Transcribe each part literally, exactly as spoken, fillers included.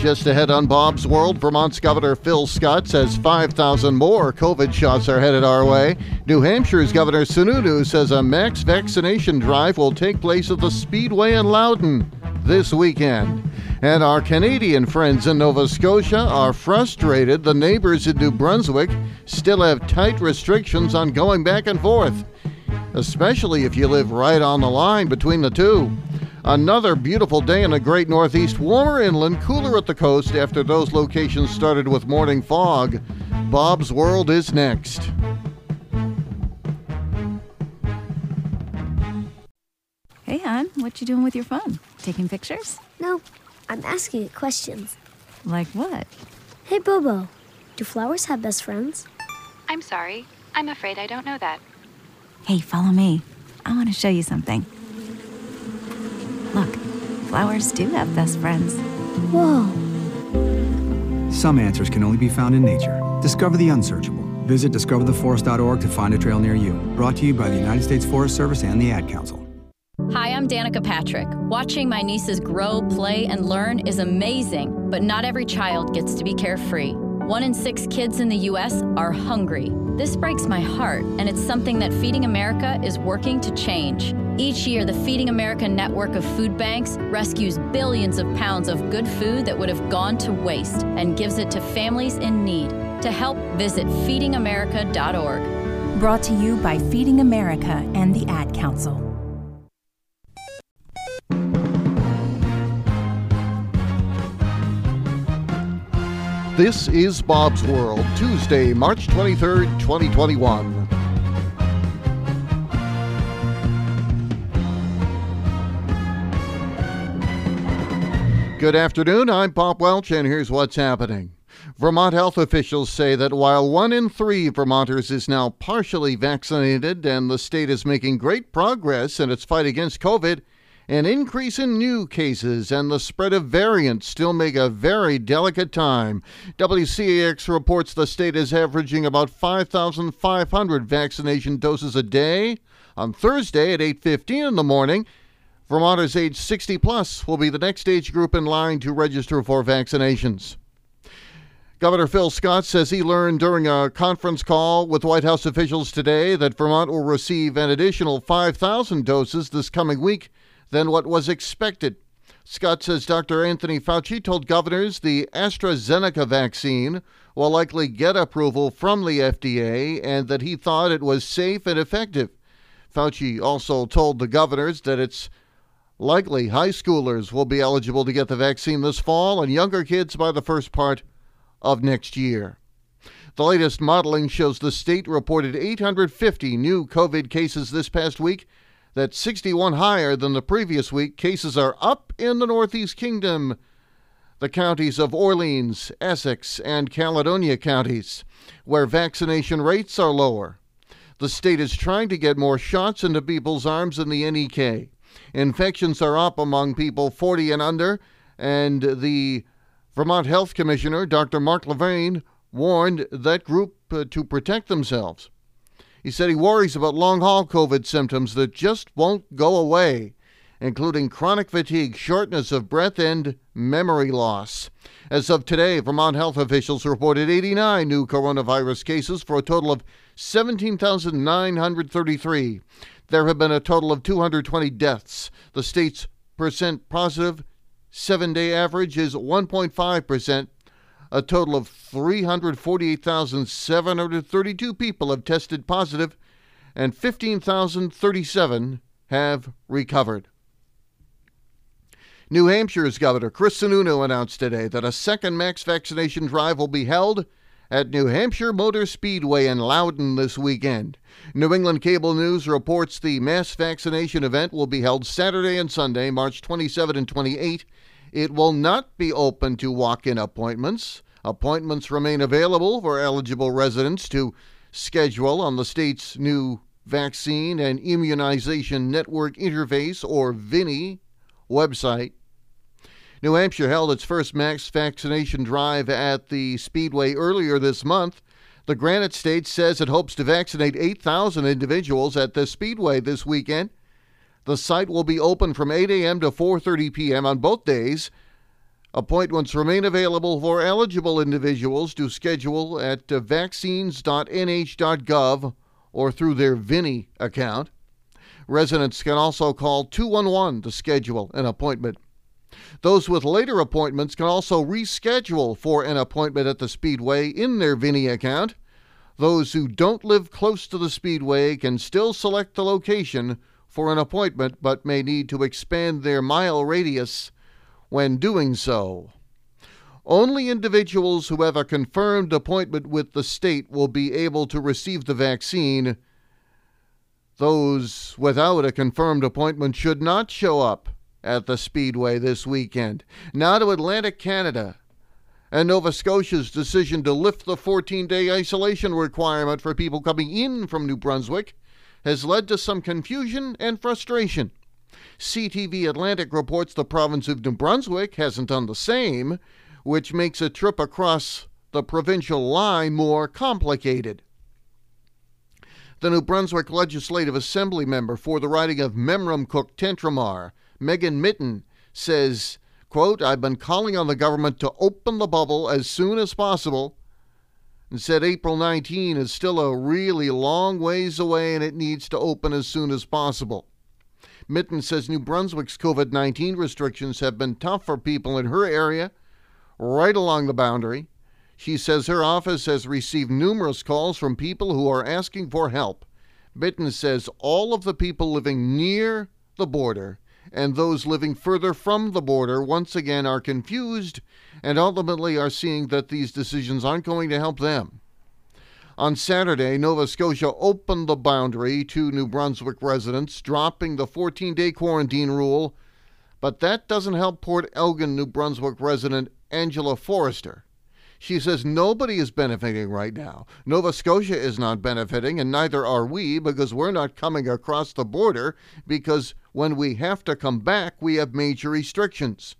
Just ahead on Bob's World, Vermont's Governor Phil Scott says five thousand more COVID shots are headed our way. New Hampshire's Governor Sununu says a max vaccination drive will take place at the Speedway in Loudon this weekend. And our Canadian friends in Nova Scotia are frustrated the neighbors in New Brunswick still have tight restrictions on going back and forth, especially if you live right on the line between the two. Another beautiful day in the great Northeast, warmer inland, cooler at the coast after those locations started with morning fog. Bob's World is next. Hey, hon, what you doing with your phone? Taking pictures? No, I'm asking it questions. Like what? Hey, Bobo, do flowers have best friends? I'm sorry, I'm afraid I don't know that. Hey, follow me. I want to show you something. Look, flowers do have best friends. Whoa. Some answers can only be found in nature. Discover the unsearchable. Visit discover the forest dot org to find a trail near you. Brought to you by the United States Forest Service and the Ad Council. Hi, I'm Danica Patrick. Watching my nieces grow, play, and learn is amazing, but not every child gets to be carefree. One in six kids in the U S are hungry. This breaks my heart, and it's something that Feeding America is working to change. Each year, the Feeding America network of food banks rescues billions of pounds of good food that would have gone to waste and gives it to families in need. To help, visit feeding america dot org. Brought to you by Feeding America and the Ad Council. This is Bob's World, Tuesday, March twenty-third, twenty twenty-one. Good afternoon, I'm Bob Welch, and here's what's happening. Vermont health officials say that while one in three Vermonters is now partially vaccinated and the state is making great progress in its fight against COVID, an increase in new cases and the spread of variants still make a very delicate time. W C A X reports the state is averaging about five thousand five hundred vaccination doses a day. On Thursday at eight fifteen in the morning, Vermonters age sixty plus will be the next age group in line to register for vaccinations. Governor Phil Scott says he learned during a conference call with White House officials today that Vermont will receive an additional five thousand doses this coming week than what was expected. Scott says Doctor Anthony Fauci told governors the AstraZeneca vaccine will likely get approval from the F D A and that he thought it was safe and effective. Fauci also told the governors that it's likely high schoolers will be eligible to get the vaccine this fall and younger kids by the first part of next year. The latest modeling shows the state reported eight hundred fifty new COVID cases this past week. That's sixty-one higher than the previous week. Cases are up in the Northeast Kingdom, the counties of Orleans, Essex, and Caledonia counties, where vaccination rates are lower. The state is trying to get more shots into people's arms in the N E K. Infections are up among people forty and under, and the Vermont Health Commissioner, Doctor Mark Levine, warned that group uh, to protect themselves. He said he worries about long-haul COVID symptoms that just won't go away, including chronic fatigue, shortness of breath, and memory loss. As of today, Vermont health officials reported eighty-nine new coronavirus cases for a total of seventeen thousand nine hundred thirty-three. There have been a total of two hundred twenty deaths. The state's percent positive seven-day average is one point five percent. A total of three hundred forty-eight thousand seven hundred thirty-two people have tested positive, and fifteen thousand thirty-seven have recovered. New Hampshire's Governor Chris Sununu announced today that a second max vaccination drive will be held at New Hampshire Motor Speedway in Loudon this weekend. New England Cable News reports the mass vaccination event will be held Saturday and Sunday, March twenty-seventh and twenty-eighth. It will not be open to walk-in appointments. Appointments remain available for eligible residents to schedule on the state's new Vaccine and Immunization Network Interface, or VINI, website. New Hampshire held its first mass vaccination drive at the Speedway earlier this month. The Granite State says it hopes to vaccinate eight thousand individuals at the Speedway this weekend. The site will be open from eight a.m. to four thirty p.m. on both days. Appointments remain available for eligible individuals to schedule at vaccines dot n h dot gov or through their VINI account. Residents can also call two one one to schedule an appointment. Those with later appointments can also reschedule for an appointment at the Speedway in their VINI account. Those who don't live close to the Speedway can still select the location for an appointment, but may need to expand their mile radius when doing so. Only individuals who have a confirmed appointment with the state will be able to receive the vaccine. Those without a confirmed appointment should not show up at the Speedway this weekend. Now to Atlantic Canada and Nova Scotia's decision to lift the fourteen-day isolation requirement for people coming in from New Brunswick has led to some confusion and frustration. C T V Atlantic reports the province of New Brunswick hasn't done the same, which makes a trip across the provincial line more complicated. The New Brunswick Legislative Assembly member for the riding of Memramcook Tentramar, Megan Mitton, says, quote, "I've been calling on the government to open the bubble as soon as possible," and said April nineteenth is still a really long ways away and it needs to open as soon as possible. Mitton says New Brunswick's COVID nineteen restrictions have been tough for people in her area, right along the boundary. She says her office has received numerous calls from people who are asking for help. Mitton says all of the people living near the border and those living further from the border once again are confused and ultimately are seeing that these decisions aren't going to help them. On Saturday, Nova Scotia opened the boundary to New Brunswick residents, dropping the fourteen-day quarantine rule, but that doesn't help Port Elgin, New Brunswick resident Angela Forrester. She says nobody is benefiting right now. Nova Scotia is not benefiting, and neither are we, because we're not coming across the border, because when we have to come back, we have major restrictions.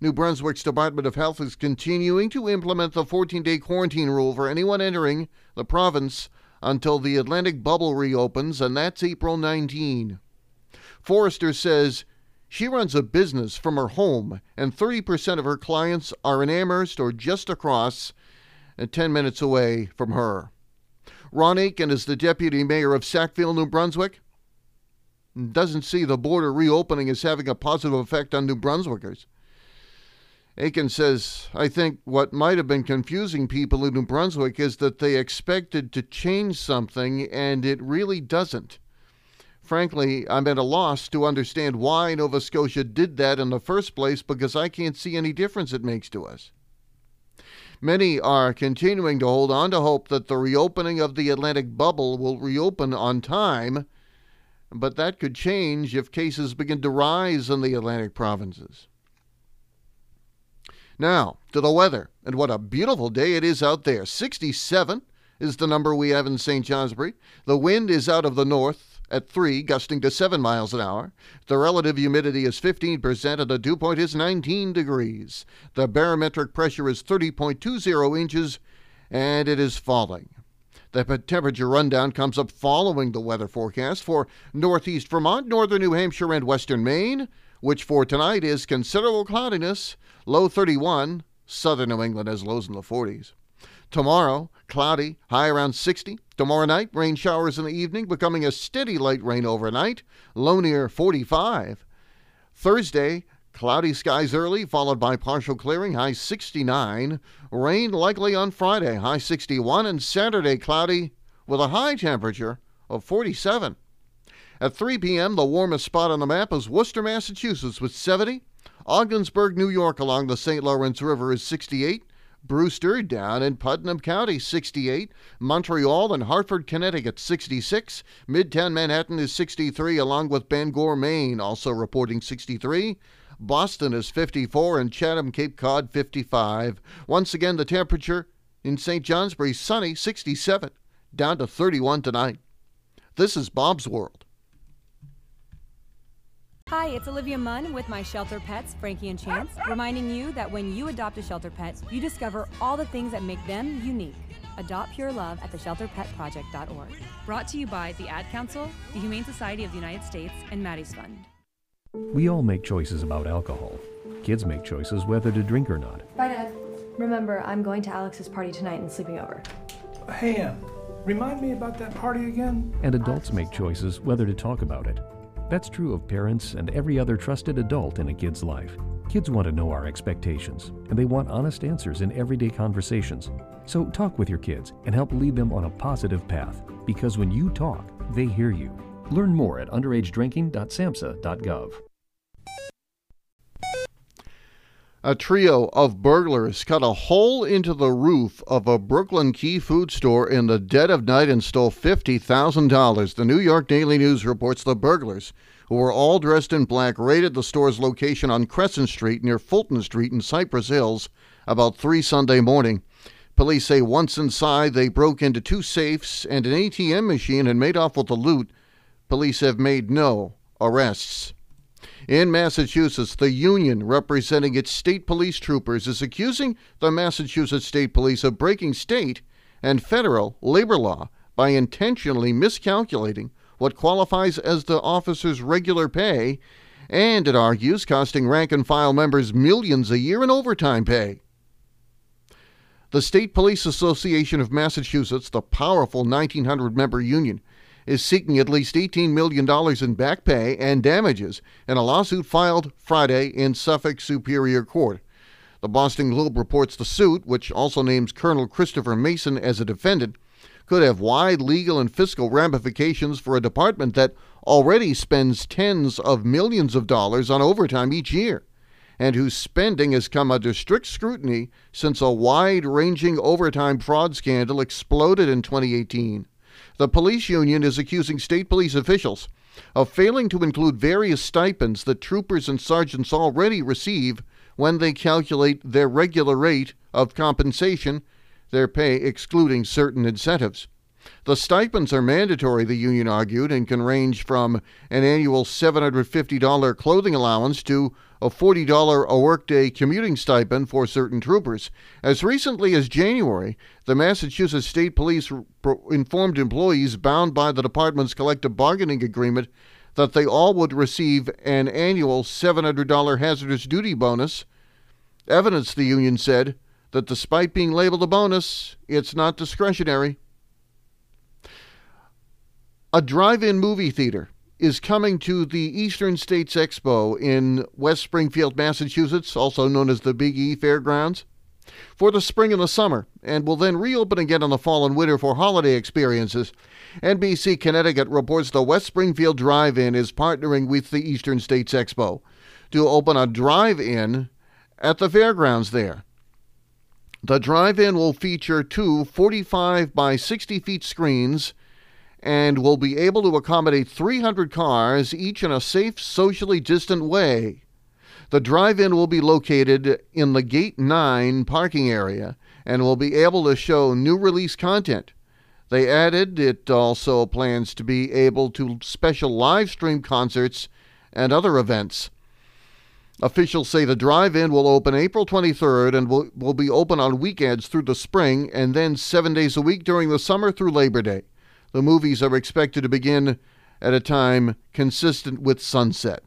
New Brunswick's Department of Health is continuing to implement the fourteen-day quarantine rule for anyone entering the province until the Atlantic bubble reopens, and that's April nineteenth. Forrester says she runs a business from her home, and thirty percent of her clients are in Amherst or just across, and ten minutes away from her. Ron Aiken is the deputy mayor of Sackville, New Brunswick, and doesn't see the border reopening as having a positive effect on New Brunswickers. Aiken says, "I think what might have been confusing people in New Brunswick is that they expected to change something, and it really doesn't. Frankly, I'm at a loss to understand why Nova Scotia did that in the first place, because I can't see any difference it makes to us." Many are continuing to hold on to hope that the reopening of the Atlantic bubble will reopen on time, but that could change if cases begin to rise in the Atlantic provinces. Now, to the weather, and what a beautiful day it is out there. sixty-seven is the number we have in Saint Johnsbury. The wind is out of the north at three, gusting to seven miles an hour. The relative humidity is fifteen percent, and the dew point is nineteen degrees. The barometric pressure is thirty point two zero inches, and it is falling. The temperature rundown comes up following the weather forecast for northeast Vermont, northern New Hampshire, and western Maine, which for tonight is considerable cloudiness, low thirty-one, southern New England has lows in the forties. Tomorrow, cloudy, high around sixty. Tomorrow night, rain showers in the evening, becoming a steady light rain overnight, low near forty-five. Thursday, cloudy skies early, followed by partial clearing, high sixty-nine. Rain likely on Friday, high sixty-one, and Saturday, cloudy with a high temperature of forty-seven. At three p.m., the warmest spot on the map is Worcester, Massachusetts, with seventy. Ogdensburg, New York, along the Saint Lawrence River is sixty-eight. Brewster, down in Putnam County, sixty-eight. Montreal and Hartford, Connecticut, sixty-six. Midtown Manhattan is sixty-three, along with Bangor, Maine, also reporting sixty-three. Boston is fifty-four, and Chatham, Cape Cod, fifty-five. Once again, the temperature in Saint Johnsbury, sunny, sixty-seven, down to thirty-one tonight. This is Bob's World. Hi, it's Olivia Munn with my shelter pets, Frankie and Chance, reminding you that when you adopt a shelter pet, you discover all the things that make them unique. Adopt pure love at the shelter pet project dot org. Brought to you by the Ad Council, the Humane Society of the United States, and Maddie's Fund. We all make choices about alcohol. Kids make choices whether to drink or not. Bye, Dad. Remember, I'm going to Alex's party tonight and sleeping over. Hey, Em, remind me about that party again. And adults make choices whether to talk about it. That's true of parents and every other trusted adult in a kid's life. Kids want to know our expectations, and they want honest answers in everyday conversations. So talk with your kids and help lead them on a positive path, because when you talk, they hear you. Learn more at underage drinking dot samhsa dot gov. A trio of burglars cut a hole into the roof of a Brooklyn Key food store in the dead of night and stole fifty thousand dollars. The New York Daily News reports the burglars, who were all dressed in black, raided the store's location on Crescent Street near Fulton Street in Cypress Hills about three Sunday morning. Police say once inside, they broke into two safes and an A T M machine and made off with the loot. Police have made no arrests. In Massachusetts, the union representing its state police troopers is accusing the Massachusetts State Police of breaking state and federal labor law by intentionally miscalculating what qualifies as the officer's regular pay, and it argues costing rank-and-file members millions a year in overtime pay. The State Police Association of Massachusetts, the powerful nineteen hundred member union, is seeking at least eighteen million dollars in back pay and damages in a lawsuit filed Friday in Suffolk Superior Court. The Boston Globe reports the suit, which also names Colonel Christopher Mason as a defendant, could have wide legal and fiscal ramifications for a department that already spends tens of millions of dollars on overtime each year, and whose spending has come under strict scrutiny since a wide-ranging overtime fraud scandal exploded in twenty eighteen. The police union is accusing state police officials of failing to include various stipends that troopers and sergeants already receive when they calculate their regular rate of compensation, their pay excluding certain incentives. The stipends are mandatory, the union argued, and can range from an annual seven hundred fifty dollars clothing allowance to a forty dollars a workday commuting stipend for certain troopers. As recently as January, the Massachusetts State Police informed employees bound by the department's collective bargaining agreement that they all would receive an annual seven hundred dollars hazardous duty bonus. Evidence, the union said, that despite being labeled a bonus, it's not discretionary. A drive-in movie theater is coming to the Eastern States Expo in West Springfield, Massachusetts, also known as the Big E Fairgrounds, for the spring and the summer, and will then reopen again in the fall and winter for holiday experiences. N B C Connecticut reports the West Springfield Drive-In is partnering with the Eastern States Expo to open a drive-in at the fairgrounds there. The drive-in will feature two forty-five by sixty feet screens and will be able to accommodate three hundred cars, each in a safe, socially distant way. The drive-in will be located in the Gate nine parking area and will be able to show new release content. They added it also plans to be able to special live stream concerts and other events. Officials say the drive-in will open April twenty-third and will, will be open on weekends through the spring and then seven days a week during the summer through Labor Day. The movies are expected to begin at a time consistent with sunset.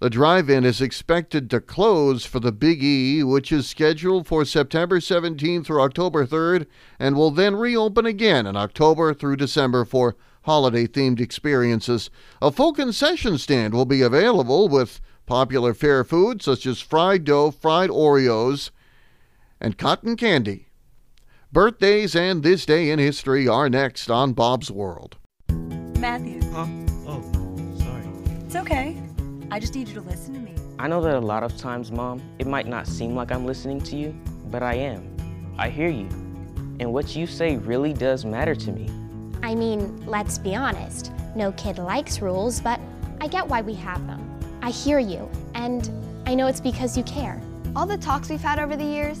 The drive-in is expected to close for the Big E, which is scheduled for September seventeenth through October third, and will then reopen again in October through December for holiday-themed experiences. A full concession stand will be available with popular fair food such as fried dough, fried Oreos, and cotton candy. Birthdays and this day in history are next on Bob's World. Matthew. Huh? Oh, sorry. It's okay. I just need you to listen to me. I know that a lot of times, Mom, it might not seem like I'm listening to you, but I am. I hear you. And what you say really does matter to me. I mean, let's be honest. No kid likes rules, but I get why we have them. I hear you, and I know it's because you care. All the talks we've had over the years,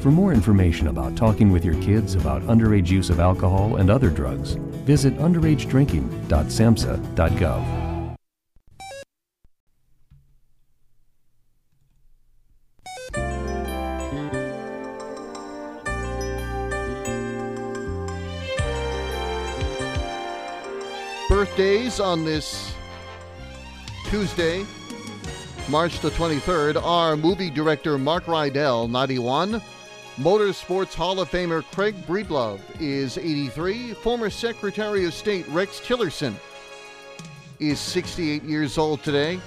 For more information about talking with your kids about underage use of alcohol and other drugs, visit underage drinking dot samhsa dot gov. Birthdays on this Tuesday, March the twenty-third, are movie director Mark Rydell, ninety-one, Motorsports Hall of Famer Craig Breedlove is eighty-three, former Secretary of State Rex Tillerson is sixty-eight years old today,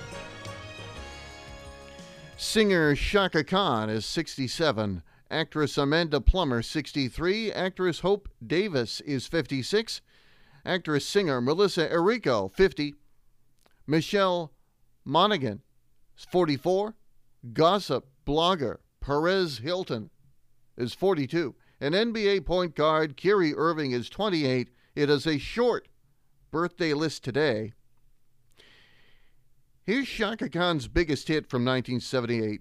singer Shaka Khan is sixty-seven, actress Amanda Plummer, sixty-three, actress Hope Davis is fifty-six, actress-singer Melissa Errico, fifty. Michelle Monaghan, forty-four. Gossip blogger Perez Hilton is forty-two. And N B A point guard Kyrie Irving is twenty-eight. It is a short birthday list today. Here's Shaka Khan's biggest hit from nineteen seventy-eight.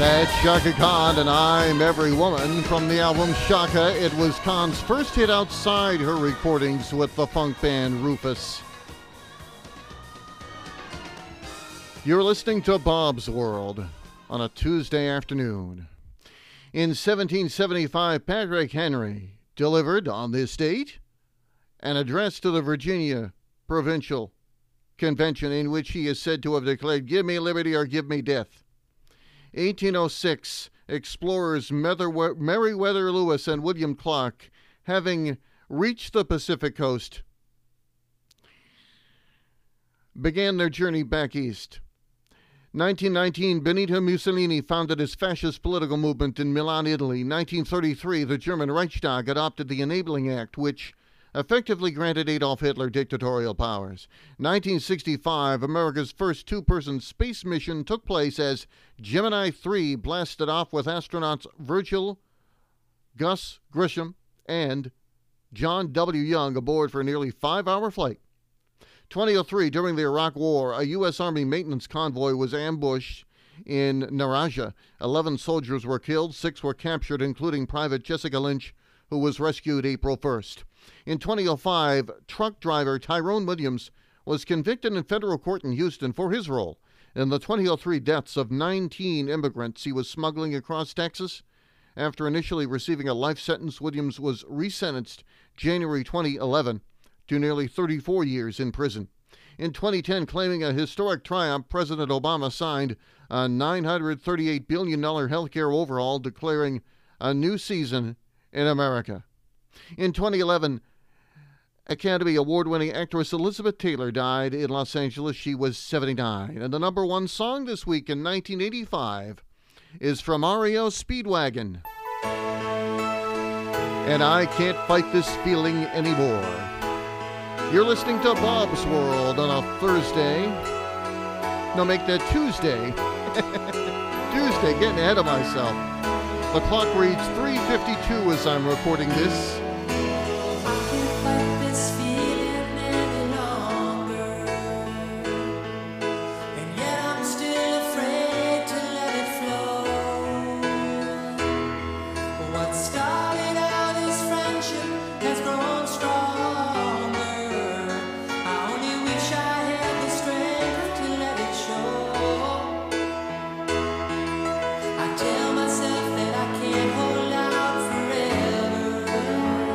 That's Shaka Khan and I'm Every Woman from the album Shaka. It was Khan's first hit outside her recordings with the funk band Rufus. You're listening to Bob's World on a Tuesday afternoon. In seventeen seventy-five, Patrick Henry delivered on this date an address to the Virginia Provincial Convention in which he is said to have declared, "Give me liberty or give me death." eighteen oh six, explorers Meriwether Lewis and William Clark, having reached the Pacific coast, began their journey back east. nineteen nineteen, Benito Mussolini founded his fascist political movement in Milan, Italy. nineteen thirty-three, the German Reichstag adopted the Enabling Act, which effectively granted Adolf Hitler dictatorial powers. nineteen sixty-five, America's first two-person space mission took place as Gemini three blasted off with astronauts Virgil, Gus Grisham, and John W. Young aboard for a nearly five-hour flight. twenty oh three, during the Iraq War, a U S. Army maintenance convoy was ambushed in Naraja. Eleven soldiers were killed, six were captured, including Private Jessica Lynch, who was rescued April first. In twenty oh five, truck driver Tyrone Williams was convicted in federal court in Houston for his role in the twenty oh three deaths of nineteen immigrants he was smuggling across Texas. After initially receiving a life sentence, Williams was resentenced January twenty eleven. To nearly thirty-four years in prison. In twenty ten, claiming a historic triumph, President Obama signed a nine hundred thirty-eight billion dollars healthcare overhaul, declaring a new season in America. In twenty eleven, Academy Award-winning actress Elizabeth Taylor died in Los Angeles. She was seventy-nine. And the number one song this week in nineteen eighty-five is from R E O Speedwagon. And I Can't Fight This Feeling Anymore. You're listening to Bob's World on a Thursday. No, make that Tuesday. Tuesday, getting ahead of myself. The clock reads three fifty-two as I'm recording this. Tell myself that I can't hold out forever.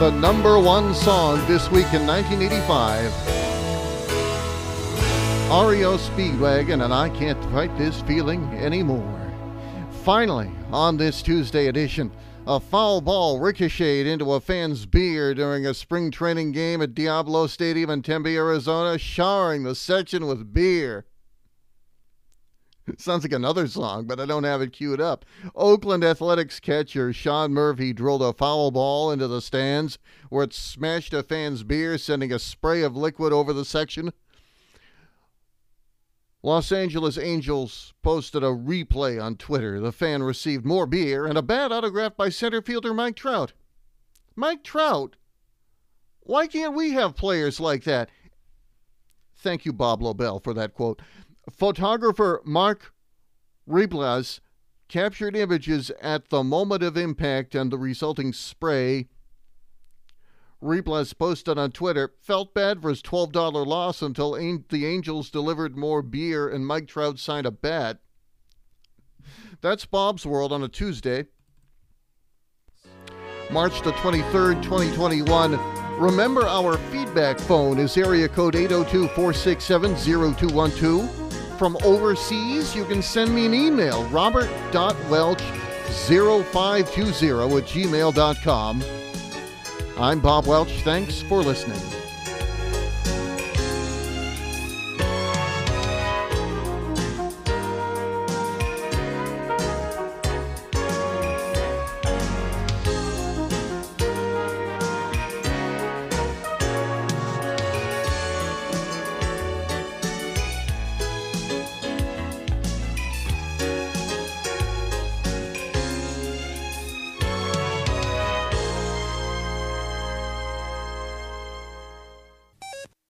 the number one song this week in nineteen eighty-five. R E O Speedwagon and I Can't Fight This Feeling Anymore. Finally, on this Tuesday edition, a foul ball ricocheted into a fan's beer during a spring training game at Diablo Stadium in Tempe, Arizona, showering the section with beer. It sounds like another song, but I don't have it queued up. Oakland Athletics catcher Sean Murphy drilled a foul ball into the stands where it smashed a fan's beer, sending a spray of liquid over the section. Los Angeles Angels posted a replay on Twitter. The fan received more beer and a bat autographed by center fielder Mike Trout. Mike Trout? Why can't we have players like that? Thank you, Bob Lobel, for that quote. Photographer Mark Rydell captured images at the moment of impact and the resulting spray. Rydell posted on Twitter, felt bad for his twelve dollar loss until the Angels delivered more beer and Mike Trout signed a bat. That's Bob's World on a Tuesday, March the twenty-third, twenty twenty-one. Remember, our feedback phone is area code eight oh two, four six seven, oh two one two. From overseas, you can send me an email, robert dot welch zero five two zero at gmail dot com. I'm Bob Welch. Thanks for listening.